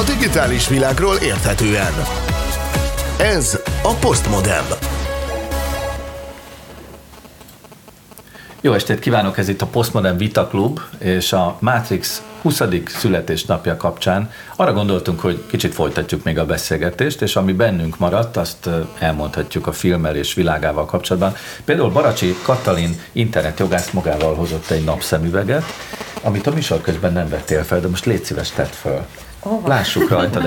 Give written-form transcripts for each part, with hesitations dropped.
a digitális világról érthetően. Ez a Postmodern. Jó estét kívánok, ez itt a Postmodern Vitaklub, és a Matrix 20. születésnapja kapcsán arra gondoltunk, hogy kicsit folytatjuk még a beszélgetést, és ami bennünk maradt, azt elmondhatjuk a filmmel és világával kapcsolatban. Például Baracsi Katalin internetjogász magával hozott egy napszemüveget, amit a műsor közben nem vettél fel, de most légy szíves, tedd föl. Lássuk rajtad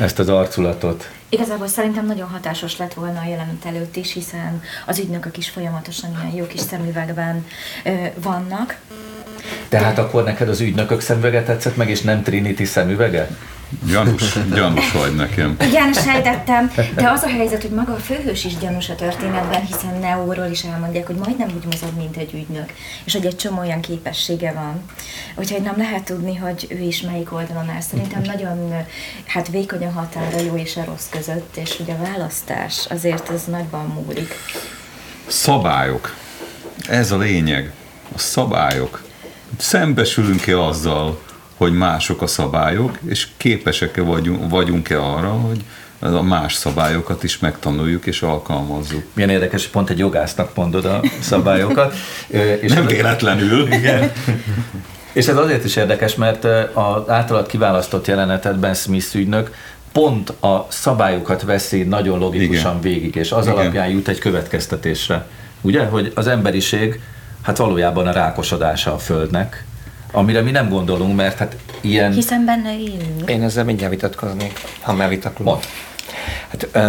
ezt az arculatot. Igazából szerintem nagyon hatásos lett volna a jelenet előtt is, hiszen az ügynökök is folyamatosan ilyen jó kis szemüvegben vannak. Tehát akkor neked az ügynökök szemüvege tetszett meg, és nem Trinity szemüvege? Gyanús vagy nekem. Igen, sejtettem, de az a helyzet, hogy maga a főhős is gyanús a történetben, hiszen Neóról is elmondják, hogy majdnem úgy mozog, mint egy ügynök, és hogy egy csomó olyan képessége van. Úgyhogy nem lehet tudni, hogy ő is melyik oldalon áll. Szerintem nagyon vékony a határ a jó és a rossz között, és ugye a választás azért ez nagyban múlik. Szabályok. Ez a lényeg. A szabályok. Szembesülünk-e azzal, hogy mások a szabályok, és képesek-e vagyunk-e arra, hogy a más szabályokat is megtanuljuk és alkalmazzuk. Milyen érdekes, hogy pont egy jogásznak mondod a szabályokat. És nem véletlenül. Igen. És ez azért is érdekes, mert az általad kiválasztott jelenetedben Smith ügynök pont a szabályokat veszi nagyon logikusan végig, és az alapján jut egy következtetésre. Ugye, hogy az emberiség valójában a rákosodása a Földnek, amire mi nem gondolunk, mert ilyen... Hiszen benne élünk. Én ezzel mindjárt vitatkoznék, ha már vitaklunk.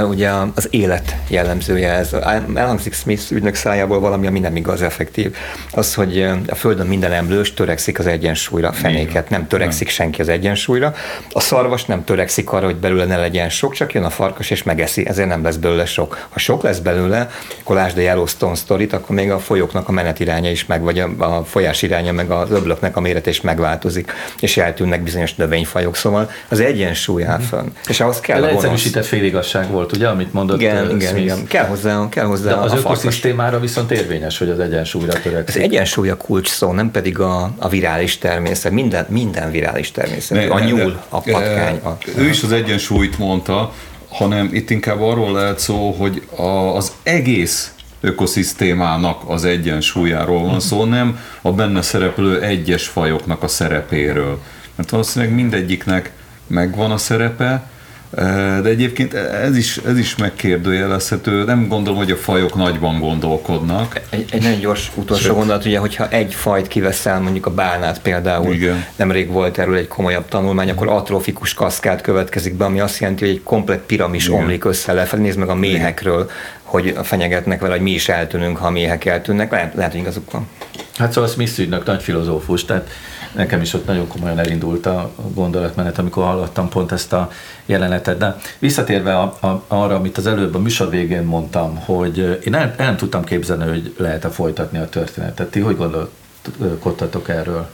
Ugye az élet jellemzője ez. Elhangzik Smith ügynök szájából valami, ami nem igaz, effektív. Az, hogy a Földön minden emlős törekszik az egyensúlyra, fenéket. Nem törekszik senki az egyensúlyra. A szarvas nem törekszik arra, hogy belőle ne legyen sok, csak jön a farkas és megeszi, ezért nem lesz belőle sok. Ha sok lesz belőle, akkor lásd a Yellowstone sztorit, akkor még a folyóknak a menetiránya is meg, vagy a folyás iránya, meg az öblöknek a méret is megváltozik, és eltűnnek bizonyos növényfajok. Szóval az egyensúly áll fönn. És ahhoz kell a gonosz. Féligazság volt, ugye, amit mondott. Igen. Kell hozzá de az ökoszisztémára viszont érvényes, hogy az egyensúlyra törekszik. Az egyensúly a kulcs szó, nem pedig a virális természet. Minden virális természet. A nyúl, a patkány. Ő is az egyensúlyt mondta, hanem itt inkább arról lehet szó, hogy az egész ökoszisztémának az egyensúlyáról van szó, nem a benne szereplő egyes fajoknak a szerepéről. Mert valószínűleg mindegyiknek megvan a szerepe, de egyébként ez is megkérdőjelezhető. Nem gondolom, hogy a fajok nagyban gondolkodnak. Egy nagyon gyors utolsó gondolat, ugye, hogyha egy fajt kiveszel, mondjuk a bálnát például, nemrég volt erről egy komolyabb tanulmány, akkor atrófikus kaszkád következik be, ami azt jelenti, hogy egy komplett piramis omlik össze lefelé. Nézd meg a méhekről, hogy fenyegetnek vele, hogy mi is eltűnünk, ha a méhek eltűnnek. Lehet, hogy igazuk van. Szóval Smith ügynök nagy filozófus, tehát nekem is ott nagyon komolyan elindult a gondolatmenet, amikor hallottam pont ezt a jelenetet. De visszatérve arra, amit az előbb a műsor végén mondtam, hogy én nem tudtam képzelni, hogy lehet-e folytatni a történetet. Ti hogy gondolkodtatok erről?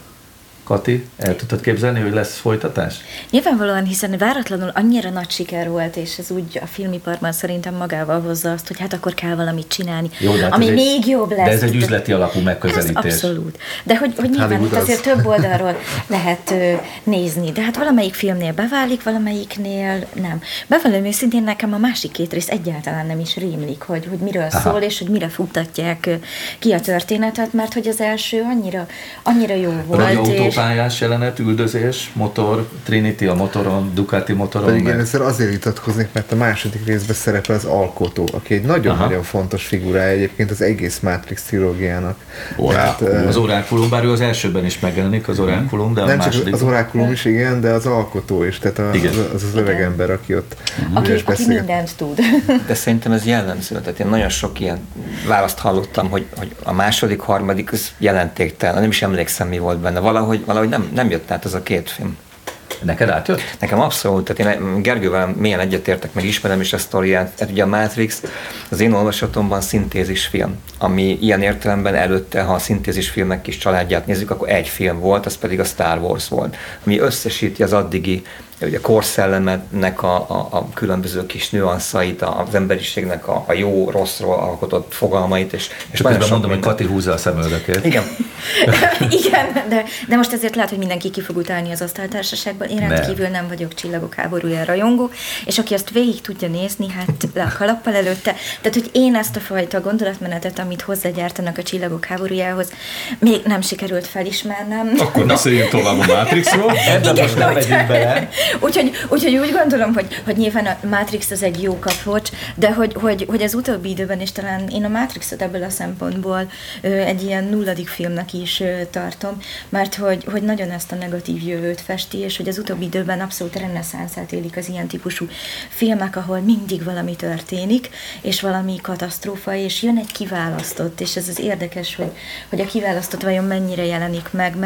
Kati, el tudtad képzelni, hogy lesz folytatás? Nyilvánvalóan, hiszen váratlanul annyira nagy siker volt, és ez úgy a filmiparban szerintem magával hozza azt, hogy akkor kell valamit csinálni, jó, ami még jobb lesz. De ez egy üzleti alapú megközelítés. Ez abszolút. De hogy nyilván itt azért több oldalról lehet nézni. De valamelyik filmnél beválik, valamelyiknél nem. Bevallom őszintén, nekem a másik két rész egyáltalán nem is rémlik, hogy miről szól, és hogy mire futtatják ki a történetet, mert hogy az első annyira jó volt. Pályás jelenet, üldözés, motor, Trinity a motoron, Ducati motoron. Pedig én ezzel azért vitatkoznék, mert a második részben szerepel az alkotó, aki egy nagyon-nagyon fontos figurája egyébként az egész Matrix trilógiának. Az orákulum, bár ő az elsőben is megjelenik, az orákulum, de a második... Az orákulum is, igen, de az alkotó is, tehát az öregember, aki ott... Aki mindent tud. De szerintem ez jellemző, tehát én nagyon sok ilyen választ hallottam, hogy a második, harmadik, ez jelentéktelen, nem is emlékszem, mi volt benne. Valahogy nem jött át ez a két film. Neked átjött? Nekem abszolút. Tehát én Gergővel mélyen egyetértek, meg ismerem is a sztoriát. Hát ugye a Matrix az én olvasatomban szintézisfilm, ami ilyen értelemben előtte, ha a szintézisfilmek kis családját nézzük, akkor egy film volt, az pedig a Star Wars volt, ami összesíti az addigi ugye a korszellemnek a különböző kis nüanszait, az emberiségnek a jó-rosszról alkotott fogalmait. És közben mondom, hogy Kati húzza a szemöldökét. Igen. Igen, de most ezért lehet, hogy mindenki ki fog utálni az asztaltársaságban. Én rendkívül nem vagyok Csillagok háborúján rajongó, és aki azt végig tudja nézni, hát le a kalappal előtte. Tehát, hogy én ezt a fajta gondolatmenetet, amit hozzágyártanak a Csillagok háborújához, még nem sikerült felismernem. Akkor beszéljünk tovább a Matrixról. Ebben most nem megyünk bele. Úgyhogy úgy gondolom, hogy nyilván a Matrix az egy jó kapocs, de hogy az utóbbi időben is talán én a Matrixot ebből a szempontból egy ilyen nulladik filmnek is tartom, mert hogy nagyon ezt a negatív jövőt festi, és hogy az utóbbi időben abszolút reneszánszát élik az ilyen típusú filmek, ahol mindig valami történik, és valami katasztrófa, és jön egy kiválasztott, és ez az érdekes, hogy a kiválasztott vajon mennyire jelenik meg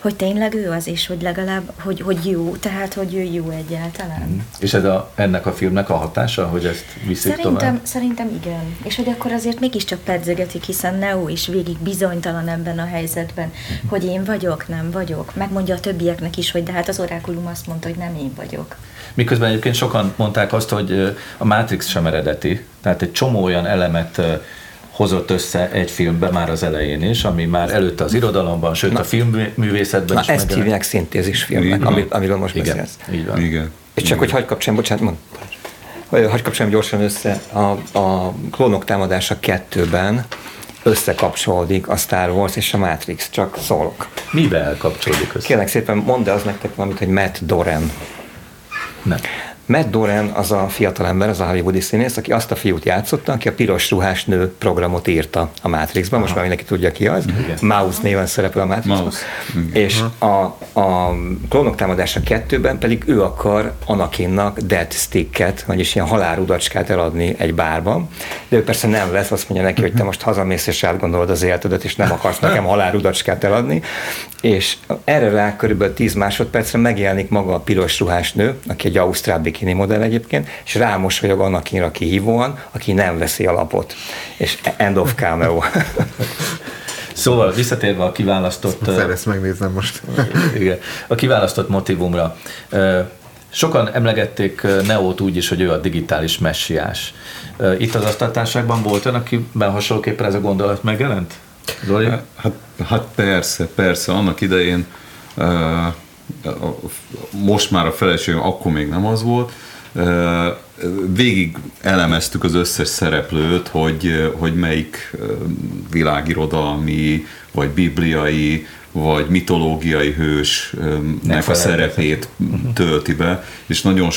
hogy tényleg ő az, és hogy legalább, hogy jó, tehát hogy ő jó egyáltalán. És ez ennek a filmnek a hatása, hogy ezt viszik tovább? Szerintem igen. És hogy akkor azért mégiscsak pedzegetik, hiszen Neo is végig bizonytalan ebben a helyzetben, hogy én vagyok, nem vagyok. Megmondja a többieknek is, hogy de hát az orákulum azt mondta, hogy nem én vagyok. Miközben egyébként sokan mondták azt, hogy a Matrix sem eredeti. Tehát egy csomó olyan elemet hozott össze egy filmbe már az elején is, ami már előtte az irodalomban, sőt a filmművészetben is. Ezt hívják szintézisfilmnek, amiről most beszélsz. Igen, így van. Igen. És csak, hogy hadd kapcsoljam gyorsan össze, a Klónok támadása 2-ben összekapcsolódik a Star Wars és a Matrix, csak szólok. Mivel kapcsolódik össze? Kérlek szépen, mondd az nektek valamit, hogy Matt Doran. Nem. Matt Doran az a fiatalember, az a hollywoodi színész, aki azt a fiút játszotta, aki a piros ruhás nő programot írta a Matrixban, most már mindenki tudja ki az. Mouse néven szerepel a Matrixban. És a Klónok támadása 2-ben pedig ő akar Anakinnak Death Sticket, vagyis ilyen halálrudacskát eladni egy bárban, de ő persze nem vesz, azt mondja neki, hogy te most hazamész és átgondolod az életedet, és nem akarsz nekem halálrudacskát eladni, és erre rá körülbelül 10 másodpercre megjelenik maga a piros ruhás nő, aki egy ausztrál bikini modell egyébként, és rámosolyog Anakinra kihívóan, aki nem veszi a lapot. És end of cameo. Szóval visszatérve a kiválasztott... Szeretsz megnéznem most. Igen, a kiválasztott motivumra. Sokan emlegették Neót úgy is, hogy ő a digitális messiás. Itt az asztaltárságban volt ön, akiben hasonlóképpen ez a gondolat megjelent? Zoli? Hát persze. Annak idején most már a feleségem, akkor még nem az volt, végig elemeztük az összes szereplőt, hogy melyik világirodalmi, vagy bibliai, vagy mitológiai hősnek a szerepét tölti be, és nagyon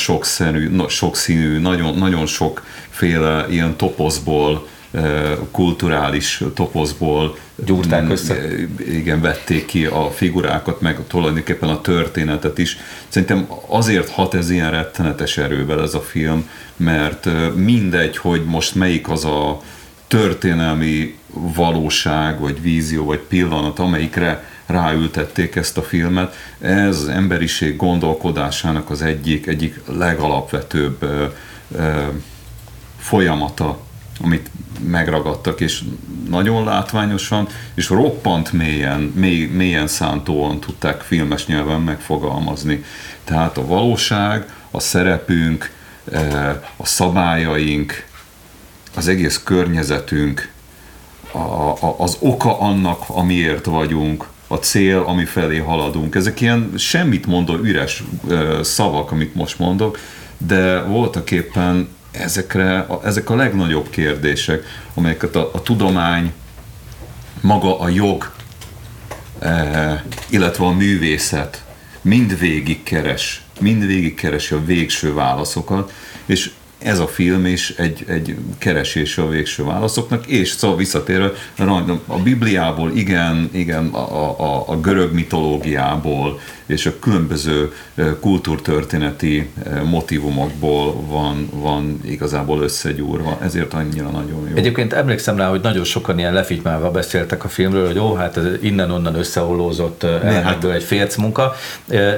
sokszínű, nagyon, nagyon sokféle ilyen toposzból, kulturális toposzból gyúrták össze. Igen, vették ki a figurákat, meg tulajdonképpen a történetet is. Szerintem azért hat ez ilyen rettenetes erővel ez a film, mert mindegy, hogy most melyik az a történelmi valóság, vagy vízió, vagy pillanat, amelyikre ráültették ezt a filmet. Ez az emberiség gondolkodásának az egyik legalapvetőbb folyamata, amit megragadtak, és nagyon látványosan, és roppant mélyen szántóan tudták filmes nyelven megfogalmazni. Tehát a valóság, a szerepünk, a szabályaink, az egész környezetünk, az oka annak, amiért vagyunk, a cél, ami felé haladunk. Ezek ilyen semmit mondó üres szavak, amit most mondok, de voltak éppen ezek a legnagyobb kérdések, amelyeket a tudomány, maga a jog, illetve a művészet mindvégig keresi a végső válaszokat, és ez a film is egy keresése a végső válaszoknak, és szóval visszatérve a Bibliából, igen, a görög mitológiából, és a különböző kultúrtörténeti motivumokból van igazából összegyúrva, ezért annyira nagyon jó. Egyébként emlékszem rá, hogy nagyon sokan ilyen lefitymálva beszéltek a filmről, hogy hát ez innen-onnan összeollózott elemekből egy férc munka,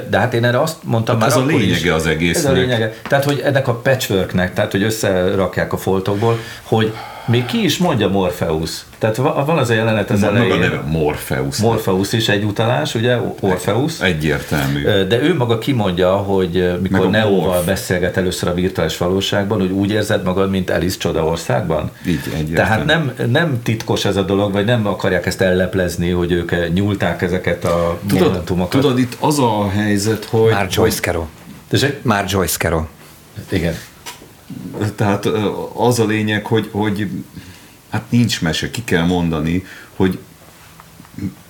de hát én erre azt mondtam hát már akkor is. Ez a lényege az egésznek. Tehát, hogy ennek a patchworknek, tehát, hogy összerakják a foltokból, hogy Még ki is mondja Morpheus. Tehát van az a jelenet az elején. Maga neve Morpheus. Morpheus is egy utalás, ugye? Orpheus. Egyértelmű. De ő maga kimondja, hogy mikor Neóval beszélget először a virtuális valóságban, hogy úgy érzed magad, mint Alice Csodaországban. Így, egyértelmű. Tehát nem titkos ez a dolog, vagy nem akarják ezt elleplezni, hogy ők nyúlták ezeket a momentumokat. Tudod, itt az a helyzet, hogy... Már Joyce Carol. Igen. Tehát az a lényeg, hogy hát nincs mese, ki kell mondani, hogy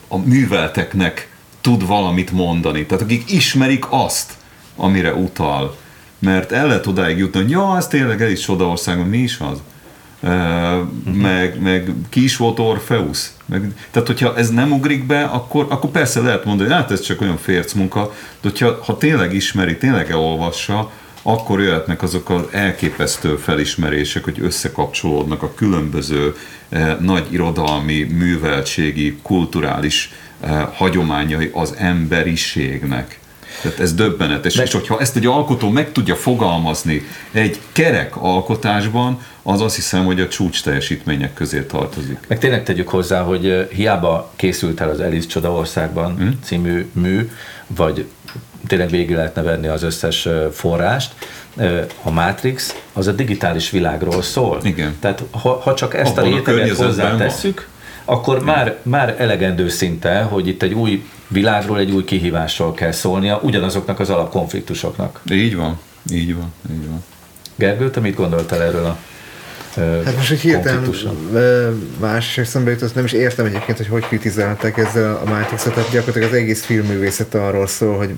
a művelteknek tud valamit mondani. Tehát akik ismerik azt, amire utal. Mert el lehet odáig jutni, hogy ja, ez tényleg Alice Csodaországban, mi is az? Meg ki is volt Orpheus? Tehát hogyha ez nem ugrik be, akkor persze lehet mondani, hogy hát ez csak olyan férc munka, de hogyha tényleg ismeri, tényleg elolvassa, akkor jöhetnek azok az elképesztő felismerések, hogy összekapcsolódnak a különböző nagy irodalmi, műveltségi, kulturális hagyományai az emberiségnek. Tehát ez döbbenetes. És hogyha ezt egy alkotó meg tudja fogalmazni egy kerek alkotásban, az azt hiszem, hogy a csúcs teljesítmények közé tartozik. Meg tényleg tegyük hozzá, hogy hiába készült el az Alice Csodaországban című mű, vagy tényleg végig lehetne venni az összes forrást. A Matrix az a digitális világról szól. Igen. Tehát ha csak ezt abban a réteget hozzátesszük, akkor már elegendő szinte, hogy itt egy új világról, egy új kihívásról kell szólnia, ugyanazoknak az alapkonfliktusoknak. Így van. Gergő, te mit gondoltál erről a hát most egy hirtelen más szembe jutott, nem is értem egyébként, hogy kritizálták ezzel a Matrixot, tehát gyakorlatilag az egész filmművészet arról szól, hogy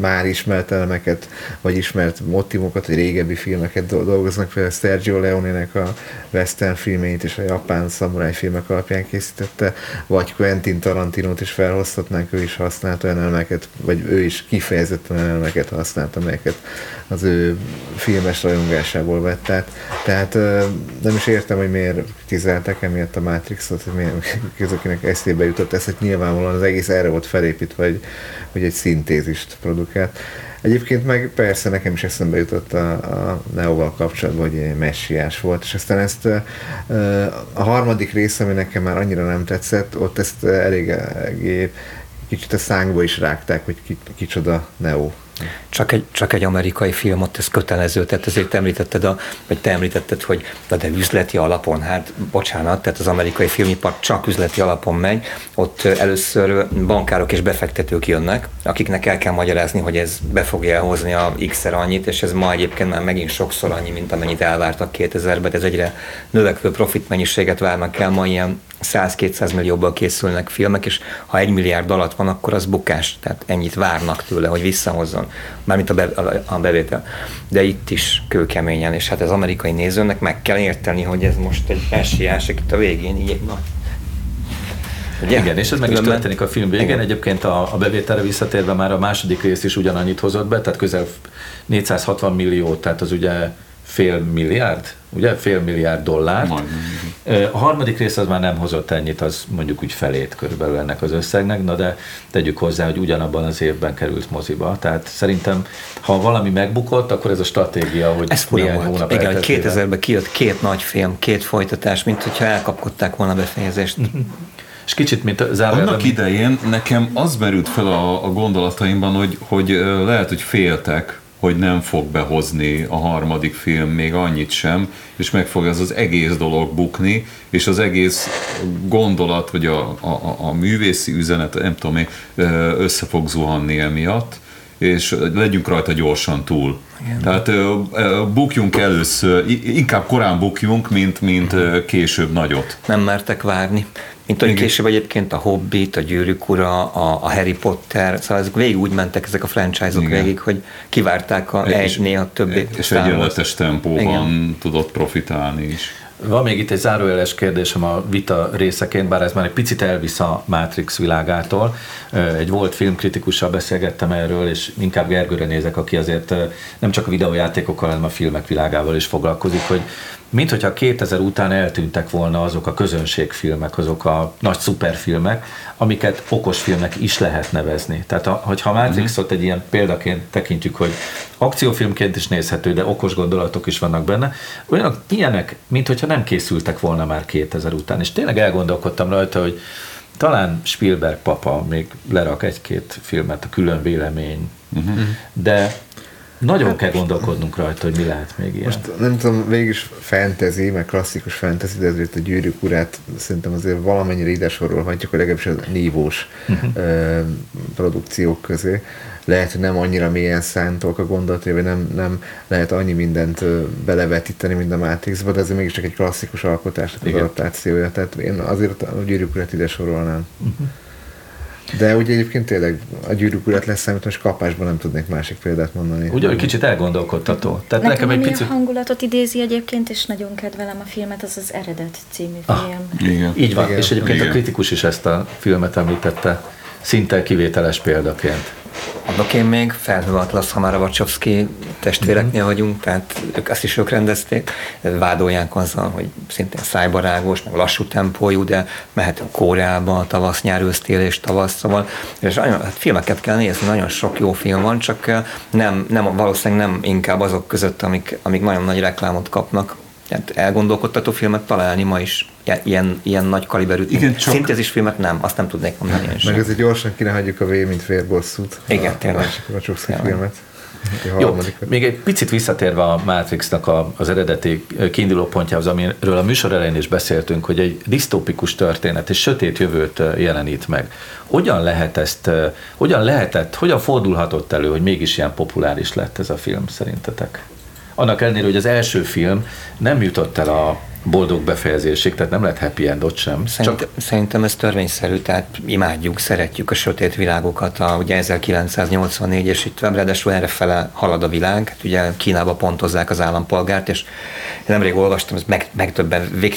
már ismert elemeket, vagy ismert motívokat, vagy régebbi filmeket dolgoznak, például Sergio Leone-nek a western filmjeit és a japán szamuráj filmek alapján készítette, vagy Quentin Tarantinót is felhozhatnánk, ő is használt olyan elemeket, vagy ő is kifejezetten olyan elemeket használt, amelyeket az ő filmes rajongásából vett át. Tehát nem is értem, hogy miért kritizálták emiatt a Matrixot, hogy miért közökinek eszébe jutott ez, hogy nyilvánvalóan az egész erre volt felépítve, hogy egy szintézist produkált. Egyébként meg persze nekem is eszembe jutott a Neóval kapcsolatban, hogy egy messiás volt, és aztán ezt a harmadik rész, ami nekem már annyira nem tetszett, ott ezt elég kicsit a szánkba is rágták, hogy kicsoda Neó. Csak egy amerikai film, ott ez kötelező, tehát ezért te említetted, hogy de üzleti alapon, hát bocsánat, tehát az amerikai filmipar csak üzleti alapon megy, ott először bankárok és befektetők jönnek, akiknek el kell magyarázni, hogy ez be fogja elhozni a X-szer annyit, és ez ma egyébként már megint sokszor annyi, mint amennyit elvártak 2000-ben, ez egyre növekvő profitmennyiséget várnak el, ma ilyen 100-200 millióból készülnek filmek, és ha 1 milliárd alatt van, akkor az bukás, tehát ennyit várnak tőle, hogy visszahozzon, mármint a bevétel. De itt is kőkeményen, és hát az amerikai nézőnek meg kell érteni, hogy ez most egy messiásek itt a végén, így van. Ugye? Igen, és ez meg is történik a film végén. Igen. Egyébként a bevételre visszatérve már a második rész is ugyanannyit hozott be, tehát közel 460 millió, tehát az ugye fél milliárd dollárt. A harmadik rész az már nem hozott ennyit, az mondjuk úgy felét körülbelül ennek az összegnek, na de tegyük hozzá, hogy ugyanabban az évben került moziba. Tehát szerintem, ha valami megbukott, akkor ez a stratégia, hogy milyen hónap elteltével. Igen, 2000-ben kijött 2 nagy film, 2 folytatás, mint hogyha elkapkodták volna befejezést. És kicsit, mint zárójelben... Annak idején nekem az merült fel a gondolataimban, hogy lehet, hogy féltek, hogy nem fog behozni a harmadik film még annyit sem, és meg fog ez az egész dolog bukni, és az egész gondolat, vagy a művészi üzenet, nem tudom én, össze fog zuhanni emiatt, és legyünk rajta gyorsan túl. Igen. Tehát bukjunk először, inkább korán bukjunk, mint később nagyot. Nem mertek várni. Mint hogy később egyébként a Hobbit, a Gyűrűk ura, a Harry Potter, szóval ezek végig úgy mentek ezek a franchise-ok végig, hogy kivárták néha többét. És egyenletes tempóban tudott profitálni is. Van még itt egy zárójeles kérdésem a vita részeként, bár ez már egy picit elvisz a Matrix világától. Egy volt filmkritikussal beszélgettem erről, és inkább Gergőre nézek, aki azért nem csak a videójátékokkal, hanem a filmek világával is foglalkozik, hogy mint hogyha 2000 után eltűntek volna azok a közönségfilmek, azok a nagy szuperfilmek, amiket okos filmnek is lehet nevezni. Tehát hogyha Matrixot egy ilyen példaként tekintjük, hogy akciófilmként is nézhető, de okos gondolatok is vannak benne, olyanok ilyenek, mint hogyha nem készültek volna már 2000 után. És tényleg elgondolkodtam rajta, hogy talán Spielberg papa még lerak egy-két filmet, a Külön vélemény, de nagyon kell gondolkodnunk rajta, hogy mi lehet még ilyen. Most nem tudom, végülis fantasy, meg klasszikus fantasy, de azért a Gyűrűk urát szerintem azért valamennyire ide sorolhatjuk, hogy legalábbis az nívós produkciók közé. Lehet, hogy nem annyira mélyen szántok a gondolatért, vagy nem lehet annyi mindent belevetíteni, mint a Matrixba, de ez mégis csak egy klasszikus alkotásnak az adaptációja. Tehát én azért a Gyűrűk urát ide sorolnám. De ugye egyébként tényleg a Gyűrűk urát leszámítom, és kapásban nem tudnék másik példát mondani. Ugye, kicsit elgondolkodtató. Tehát nekem egy picit... hangulatot idézi egyébként, és nagyon kedvelem a filmet, az az Eredet című film. Igen. Így van, igen. És egyébként igen. A kritikus is ezt a filmet említette, szinte kivételes példaként. Annak én még Felhő Atlasz, ha már a Wachowski testvéreknél vagyunk, tehát azt is ők rendezték, vádolják azzal, hogy szintén szájbarágos, meg lassú tempójú, de mehetünk Koreába, tavasz, nyár, ősztél és tavasszal, és hát filmeket kell nézni, nagyon sok jó film van, csak nem valószínűleg nem inkább azok között, amik nagyon nagy reklámot kapnak. Hát elgondolkodtató filmet találni ma is ilyen nagy kaliberű. Szintézis filmet nem, azt nem tudnék mondani én sem. Meg azért gyorsan kinehagyjuk a V mint Vérbosszút. Igen, tényleg. A Wachowski filmet. Jó, még egy picit visszatérve a Matrixnak az eredeti kiinduló pontjához, amiről a műsor elején is beszéltünk, hogy egy disztópikus történet és sötét jövőt jelenít meg. Hogyan fordulhatott elő, hogy mégis ilyen populáris lett ez a film szerintetek? Annak ellenére, hogy az első film nem jutott el a boldog befejezésig, tehát nem lett happy endot sem. Szerintem ez törvényszerű, tehát imádjuk, szeretjük a sötét világokat, ugye 1984 és itt ráadásul errefele halad a világ, hát ugye Kínába pontozzák az állampolgárt, és nemrég olvastam, ez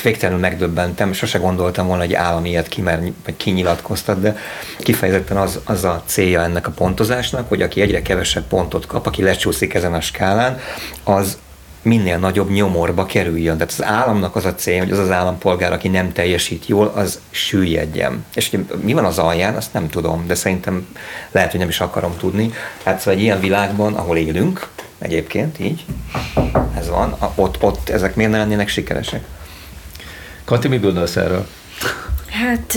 végtelenül megdöbbentem, sose gondoltam volna, hogy állam ilyet kimer, vagy kinyilatkoztat, de kifejezetten az a célja ennek a pontozásnak, hogy aki egyre kevesebb pontot kap, aki lecsúszik ezen a skálán, az minél nagyobb nyomorba kerüljön. Tehát az államnak az a cél, hogy az az állampolgár, aki nem teljesít jól, az süllyedjen. És mi van az alján, azt nem tudom, de szerintem lehet, hogy nem is akarom tudni. Hát szóval egy ilyen világban, ahol élünk, egyébként így, ez van, ott ezek miért ne lennének sikeresek? Kati, mit gondolsz erről? Hát...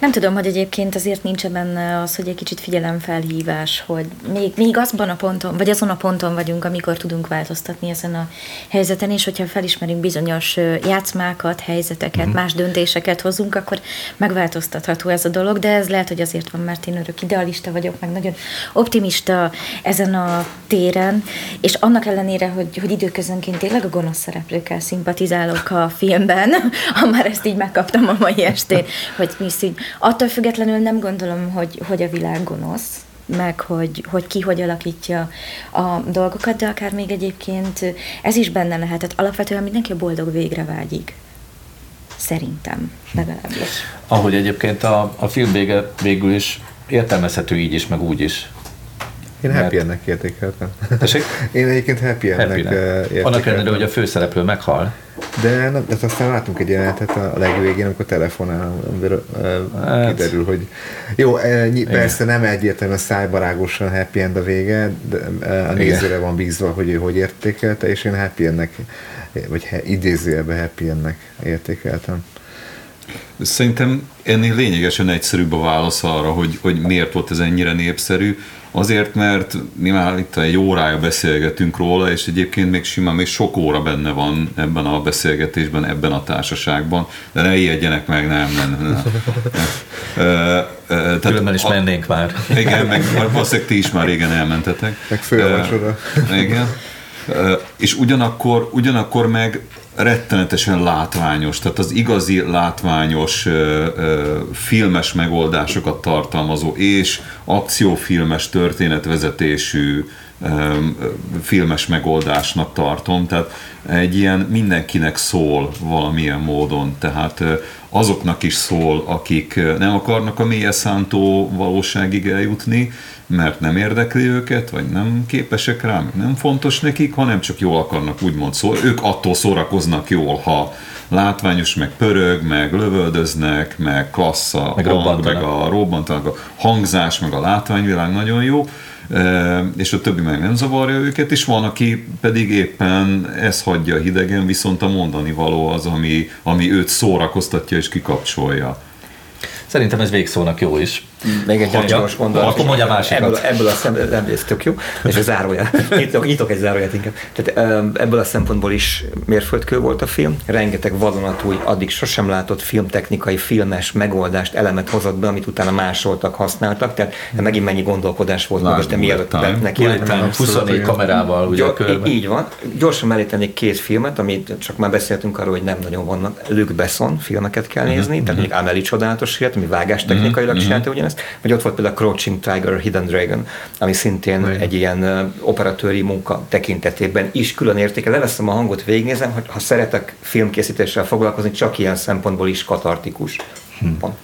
Nem tudom, hogy egyébként azért nincs benne az, hogy egy kicsit figyelemfelhívás, hogy még azban a ponton, vagy azon a ponton vagyunk, amikor tudunk változtatni ezen a helyzeten, és hogyha felismerünk bizonyos játszmákat, helyzeteket, más döntéseket hozunk, akkor megváltoztatható ez a dolog, de ez lehet, hogy azért van, mert én örök idealista vagyok, meg nagyon optimista ezen a téren, és annak ellenére, hogy időközönként tényleg a gonosz szereplőkkel szimpatizálok a filmben, ha már ezt így megkaptam a mai estén, hogy attól függetlenül nem gondolom, hogy a világ gonosz, meg hogy ki hogy alakítja a dolgokat, de akár még egyébként ez is benne lehet. Tehát alapvetően mindenki a boldog végre vágyik. Szerintem, legalábbis. Ahogy egyébként a film vége végül is értelmezhető így is, meg úgy is. Én happy endnek értékeltem. Én egyébként happy endnek értékeltem. Annak ellenére, hogy a főszereplő meghal. De nem, aztán látunk egy jelenetet a legvégén, amikor telefonál, kiderül, hogy... Jó, persze nem egyértelműen szájbarágosan happy end a vége, de a nézőre van bízva, hogy ő hogy értékelte, és én happy endnek, vagy idézőjelben happy endnek értékeltem. Szerintem ennél lényegesen egyszerűbb a válasz arra, hogy miért volt ez ennyire népszerű. Azért, mert mi már itt egy órája beszélgetünk róla, és egyébként még simán még sok óra benne van ebben a beszélgetésben, ebben a társaságban, de ne ijedjenek meg, nem. Különben is mennénk már. Igen, meg valószínűleg ti is már régen elmentetek. Meg fővacsora. Igen. És ugyanakkor meg rettenetesen látványos, tehát az igazi látványos filmes megoldásokat tartalmazó és akciófilmes történetvezetésű filmes megoldásnak tartom, tehát egy ilyen mindenkinek szól valamilyen módon, tehát azoknak is szól, akik nem akarnak a mélye szántó valóságig eljutni, mert nem érdekli őket, vagy nem képesek rá, nem fontos nekik, hanem csak jól akarnak úgymond szól. Ők attól szórakoznak jól, ha látványos, meg pörög, meg lövöldöznek, meg klassz a hang, meg a robbantanak, a hangzás, meg a látványvilág nagyon jó, és a többi meg nem zavarja őket, és van, aki pedig éppen ez hagyja hidegen, viszont a mondani való az, ami őt szórakoztatja és kikapcsolja. Szerintem ez végszónak jó is. Még egy gyors gondolat. Akkor mondja másikat. Ebből a szempontból ez tök jó. És a zárójel. Nyitok egy záróját inkább. Tehát ebből a szempontból is mérföldkő volt a film. Rengeteg vadonatúj, addig sosem látott filmtechnikai, filmes megoldást, elemet hozott be, amit utána másoltak, használtak. Tehát megint mennyi gondolkodás volt magas, de mielőtt neki állítanak. 24 kamerával ugye körben. Így van. Gyorsan elítenék két filmet, amit csak már beszéltünk arról, hogy nem nagyon vannak. Luc Besson filmeket kell nézni, tehát még Amélie csodálatos filmet, ami vágástechnikailag csinálta ugyanezt. Vagy ott volt például a Crouching Tiger Hidden Dragon, ami szintén egy ilyen operatőri munka tekintetében is külön értéke. Leveszem a hangot, végignézem, hogy ha szeretek filmkészítéssel foglalkozni, csak ilyen szempontból is katartikus. Pont.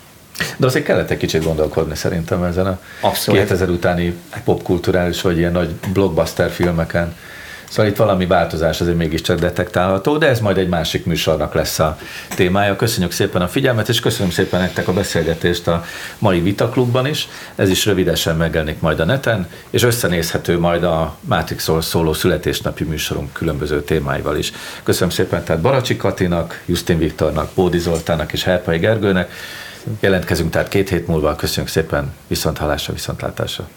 De azért kellett egy kicsit gondolkodni szerintem ezen a abszolút 2000 utáni popkulturális vagy ilyen nagy blockbuster filmeken. Szóval itt valami változás azért mégiscsak detektálható, de ez majd egy másik műsornak lesz a témája. Köszönjük szépen a figyelmet, és köszönöm szépen nektek a beszélgetést a mai Vitaklubban is. Ez is rövidesen megjelenik majd a neten, és összenézhető majd a Matrixról szóló születésnapi műsorunk különböző témáival is. Köszönöm szépen tehát Baracsi Katinak, Jusztin Viktornak, Bódi Zoltánnak és Herpai Gergőnek. Jelentkezünk tehát két hét múlva. Köszönjük szépen, viszonthallásra, viszontlátásra.